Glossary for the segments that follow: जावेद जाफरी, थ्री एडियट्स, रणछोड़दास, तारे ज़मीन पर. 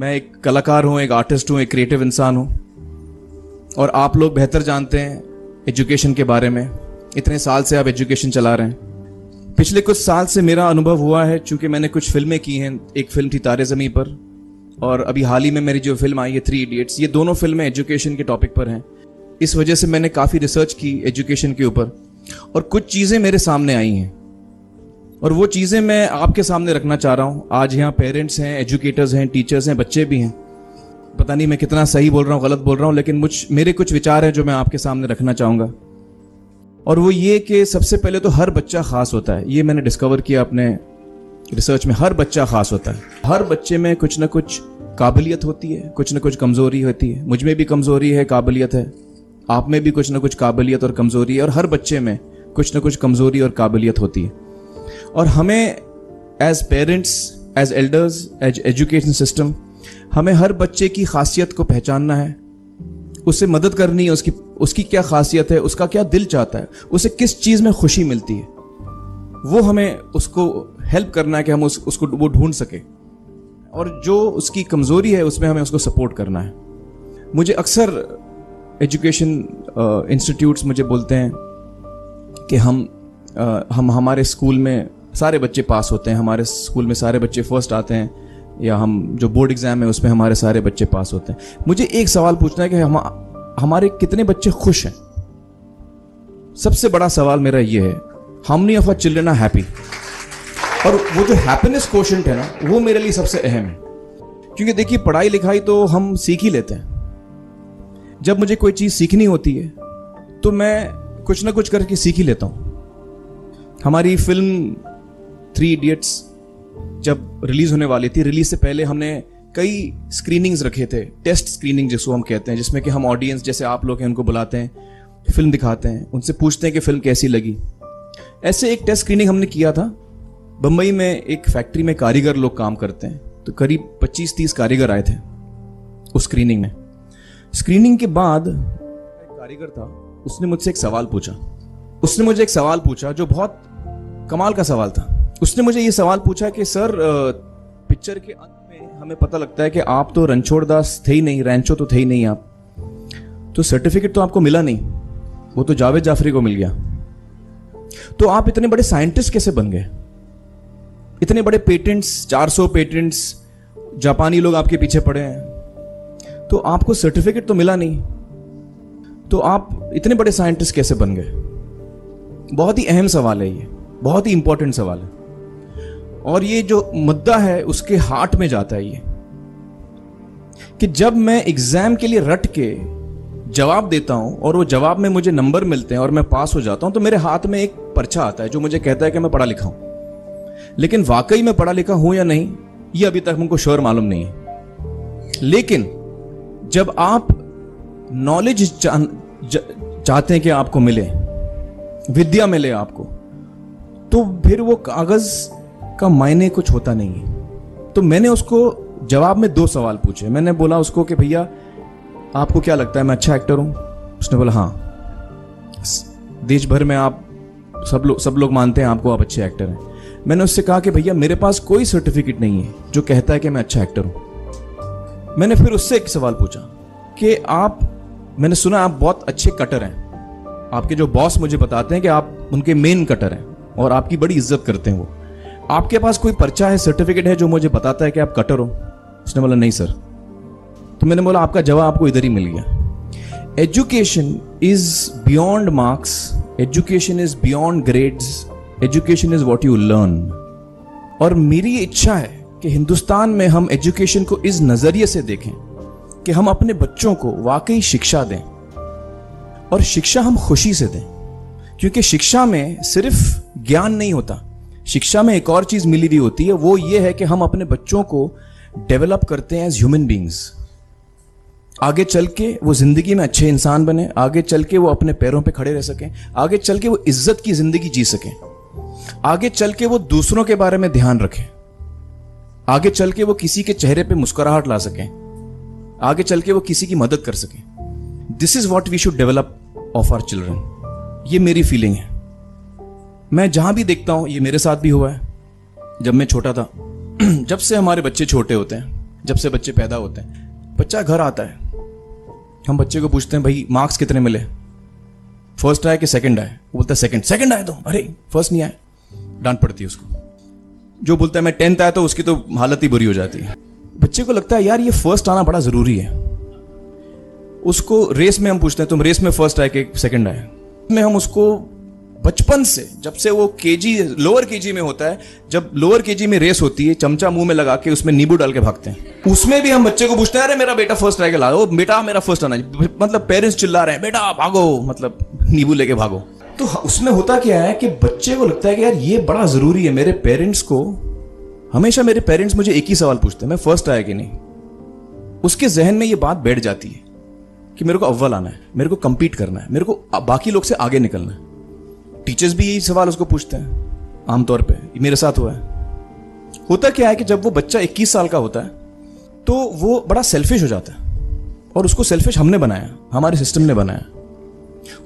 मैं एक कलाकार हूँ, एक आर्टिस्ट हूँ, एक क्रिएटिव इंसान हूँ, और आप लोग बेहतर जानते हैं एजुकेशन के बारे में। इतने साल से आप एजुकेशन चला रहे हैं। पिछले कुछ साल से मेरा अनुभव हुआ है, चूँकि मैंने कुछ फिल्में की हैं। एक फिल्म थी तारे ज़मीन पर, और अभी हाल ही में मेरी जो फिल्म आई है थ्री एडियट्स, ये दोनों फिल्में एजुकेशन के टॉपिक पर हैं। इस वजह से मैंने काफ़ी रिसर्च की एजुकेशन के ऊपर, और कुछ चीज़ें मेरे सामने आई हैं, और वो चीज़ें मैं आपके सामने रखना चाह रहा हूँ। आज यहाँ पेरेंट्स हैं, एजुकेटर्स हैं, टीचर्स हैं, बच्चे भी हैं। पता नहीं मैं कितना सही बोल रहा हूँ, गलत बोल रहा हूँ, लेकिन मेरे कुछ विचार हैं जो मैं आपके सामने रखना चाहूँगा। और वो ये कि सबसे पहले तो हर बच्चा ख़ास होता है। ये मैंने डिस्कवर किया अपने रिसर्च में, हर बच्चा ख़ास होता है। हर बच्चे में कुछ ना कुछ काबिलियत होती है, कुछ ना कुछ कमज़ोरी होती है। मुझ में भी कमज़ोरी है, काबिलियत है। आप में भी कुछ ना कुछ काबिलियत और कमज़ोरी है, और हर बच्चे में कुछ ना कुछ कमज़ोरी और काबिलियत होती है। और हमें as parents, as elders, as education system, हमें हर बच्चे की खासियत को पहचानना है, उससे मदद करनी है। उसकी क्या खासियत है, उसका क्या दिल चाहता है, उसे किस चीज़ में खुशी मिलती है, वो हमें उसको हेल्प करना है कि हम उसको वो ढूंढ सके। और जो उसकी कमज़ोरी है उसमें हमें उसको सपोर्ट करना है। मुझे अक्सर एजुकेशन इंस्टीट्यूट्स मुझे बोलते हैं कि हम हमारे स्कूल में सारे बच्चे पास होते हैं, हमारे स्कूल में सारे बच्चे फर्स्ट आते हैं, या हम जो बोर्ड एग्ज़ाम है उसमें हमारे सारे बच्चे पास होते हैं। मुझे एक सवाल पूछना है कि हमारे कितने बच्चे खुश हैं। सबसे बड़ा सवाल मेरा ये है, how many of our children are happy. और वो जो हैप्पीनेस क्वोशेंट है ना, वो मेरे लिए सबसे अहम है। क्योंकि देखिए, पढ़ाई लिखाई तो हम सीख ही लेते हैं। जब मुझे कोई चीज़ सीखनी होती है तो मैं कुछ ना कुछ करके सीख ही लेता हूँ। हमारी फिल्म थ्री इडियट्स जब रिलीज़ होने वाली थी, रिलीज़ से पहले हमने कई स्क्रीनिंग्स रखे थे, टेस्ट स्क्रीनिंग जिसको हम कहते हैं, जिसमें कि हम ऑडियंस, जैसे आप लोग हैं, उनको बुलाते हैं, फिल्म दिखाते हैं, उनसे पूछते हैं कि फ़िल्म कैसी लगी। ऐसे एक टेस्ट स्क्रीनिंग हमने किया था। बम्बई में एक फैक्ट्री में कारीगर लोग काम करते हैं, तो करीब 25-30 कारीगर आए थे उस स्क्रीनिंग में। स्क्रीनिंग के बाद एक कारीगर था, उसने मुझसे एक सवाल पूछा जो बहुत कमाल का सवाल था। उसने मुझे ये सवाल पूछा कि सर, पिक्चर के अंत में हमें पता लगता है कि आप तो रणछोड़दास थे ही नहीं, रैंचो तो थे ही नहीं, आप तो सर्टिफिकेट तो आपको मिला नहीं, वो तो जावेद जाफरी को मिल गया, तो आप इतने बड़े साइंटिस्ट कैसे बन गए, इतने बड़े पेटेंट्स, 400 पेटेंट्स, जापानी लोग आपके पीछे पड़े हैं, तो आपको सर्टिफिकेट तो मिला नहीं, तो आप इतने बड़े साइंटिस्ट कैसे बन गए। बहुत ही अहम सवाल है ये, बहुत ही इंपॉर्टेंट सवाल है, और ये जो मुद्दा है उसके हार्ट में जाता है ये कि जब मैं एग्जाम के लिए रट के जवाब देता हूं और वो जवाब में मुझे नंबर मिलते हैं और मैं पास हो जाता हूं, तो मेरे हाथ में एक पर्चा आता है जो मुझे कहता है कि मैं पढ़ा लिखा हूं। लेकिन वाकई मैं पढ़ा लिखा हूं या नहीं, ये अभी तक हमको श्योर मालूम नहीं है। लेकिन जब आप नॉलेज चाहते हैं कि आपको मिले, विद्या मिले आपको, तो फिर वो कागज़ का मायने कुछ होता नहीं है। तो मैंने उसको जवाब में 2 सवाल पूछे। मैंने बोला उसको कि भैया आपको क्या लगता है, मैं अच्छा एक्टर हूँ? उसने बोला हाँ, देश भर में आप सब लोग मानते हैं आपको, आप अच्छे एक्टर हैं। मैंने उससे कहा कि भैया मेरे पास कोई सर्टिफिकेट नहीं है जो कहता है कि मैं अच्छा एक्टर हूँ। मैंने फिर उससे एक सवाल पूछा कि मैंने सुना आप बहुत अच्छे कटर हैं, आपके जो बॉस मुझे बताते हैं कि आप उनके मेन कटर हैं और आपकी बड़ी इज्जत करते हैं, वो आपके पास कोई पर्चा है, सर्टिफिकेट है जो मुझे बताता है कि आप कटर हो? उसने बोला नहीं सर। तो मैंने बोला आपका जवाब आपको इधर ही मिल गया। Education is beyond marks, education is beyond grades, education is what you learn. और मेरी इच्छा है कि हिंदुस्तान में हम एजुकेशन को इस नज़रिए से देखें कि हम अपने बच्चों को वाकई शिक्षा दें, और शिक्षा हम खुशी से दें। क्योंकि शिक्षा में सिर्फ ज्ञान नहीं होता, शिक्षा में एक और चीज़ मिली हुई होती है, वो ये है कि हम अपने बच्चों को डेवलप करते हैं एज ह्यूमन बींग्स। आगे चल के वो ज़िंदगी में अच्छे इंसान बने, आगे चल के वो अपने पैरों पे खड़े रह सकें, आगे चल के वो इज्जत की ज़िंदगी जी सकें, आगे चल के वो दूसरों के बारे में ध्यान रखें, आगे चल के वो किसी के चेहरे पर मुस्कुराहट ला सकें, आगे चल के वो किसी की मदद कर सकें। This is what we should develop of our children. ये मेरी फीलिंग है। मैं जहाँ भी देखता हूँ, ये मेरे साथ भी हुआ है जब मैं छोटा था। जब से हमारे बच्चे छोटे होते हैं, जब से बच्चे पैदा होते हैं। बच्चा घर आता है, हम बच्चे को पूछते हैं भाई मार्क्स कितने मिले, फर्स्ट आया कि सेकंड आया? वो बोलता है सेकंड। सेकंड आया तो अरे फर्स्ट नहीं आया, डांट पड़ती है उसको। जो बोलता है मैं टेंथ आया तो उसकी तो हालत ही बुरी हो जाती है। बच्चे को लगता है यार ये फर्स्ट आना बड़ा जरूरी है। उसको रेस में हम पूछते हैं तुम रेस में फर्स्ट आए कि सेकंड आए? में हम उसको बचपन से जब से वो केजी लोअर केजी में होता है, जब लोअर केजी में रेस होती है चमचा मुंह में लगा के उसमें नींबू डाल के भागते हैं, उसमें भी हम बच्चे को पूछते हैं अरे मेरा बेटा फर्स्ट आएगा ला दो, बेटा मेरा फर्स्ट आना। मतलब पेरेंट्स चिल्ला रहे हैं बेटा भागो, मतलब नींबू लेके भागो। तो उसमें होता क्या है कि बच्चे को लगता है कि यार ये बड़ा जरूरी है। मेरे पेरेंट्स को हमेशा मेरे पेरेंट्स मुझे एक ही सवाल पूछते हैं मैं फर्स्ट आया कि नहीं। उसके जहन में ये बात बैठ जाती है कि मेरे को अव्वल आना है, मेरे को कम्पीट करना है, मेरे को बाकी लोग से आगे निकलना है। टीचर्स भी यही सवाल उसको पूछते हैं आमतौर पे, मेरे साथ हुआ है। होता क्या है कि जब वो बच्चा 21 साल का होता है तो वो बड़ा सेल्फिश हो जाता है, और उसको सेल्फिश हमने बनाया, हमारे सिस्टम ने बनाया।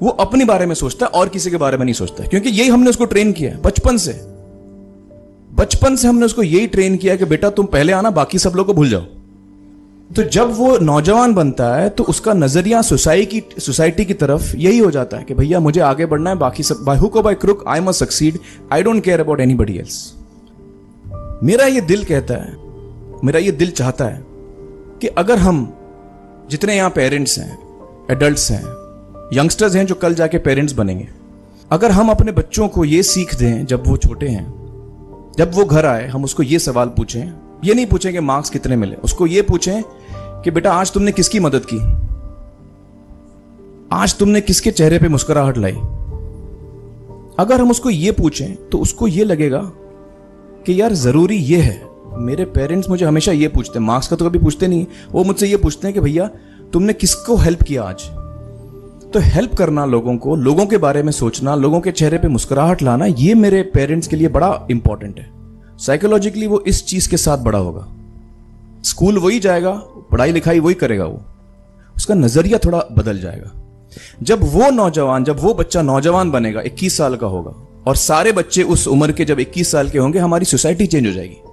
वो अपने बारे में सोचता है और किसी के बारे में नहीं सोचता है, क्योंकि यही हमने उसको ट्रेन किया है बचपन से। बचपन से हमने उसको यही ट्रेन किया कि बेटा तुम पहले आना, बाकी सब लोग को भूल जाओ। तो जब वो नौजवान बनता है तो उसका नजरिया सोसाइटी की तरफ यही हो जाता है कि भैया मुझे आगे बढ़ना है, बाकी सब बाय हुक और by crook I must succeed, I don't care about anybody else. मेरा ये दिल कहता है, मेरा ये दिल चाहता है कि अगर हम जितने यहाँ पेरेंट्स हैं, एडल्ट्स हैं, यंगस्टर्स हैं जो कल जाके पेरेंट्स बनेंगे, अगर हम अपने बच्चों को ये सीख दें जब वो छोटे हैं, जब वो घर आए हम उसको ये सवाल पूछें। ये नहीं पूछें कि मार्क्स कितने मिले, उसको ये पूछें कि बेटा आज तुमने किसकी मदद की, आज तुमने किसके चेहरे पे मुस्कुराहट लाई। अगर हम उसको ये पूछें तो उसको ये लगेगा कि यार जरूरी ये है। मेरे पेरेंट्स मुझे हमेशा ये पूछते हैं, मार्क्स का तो कभी पूछते नहीं, वो मुझसे ये पूछते हैं कि भैया तुमने किसको हेल्प किया आज। तो हेल्प करना लोगों को, लोगों के बारे में सोचना, लोगों के चेहरे पे मुस्कुराहट लाना, ये मेरे पेरेंट्स के लिए बड़ा इंपॉर्टेंट है। साइकोलॉजिकली वो इस चीज के साथ बड़ा होगा, स्कूल वही जाएगा, पढ़ाई लिखाई वही करेगा, वो उसका नजरिया थोड़ा बदल जाएगा। जब वो बच्चा नौजवान बनेगा, 21 साल का होगा, और सारे बच्चे उस उम्र के जब 21 साल के होंगे, हमारी सोसाइटी चेंज हो जाएगी।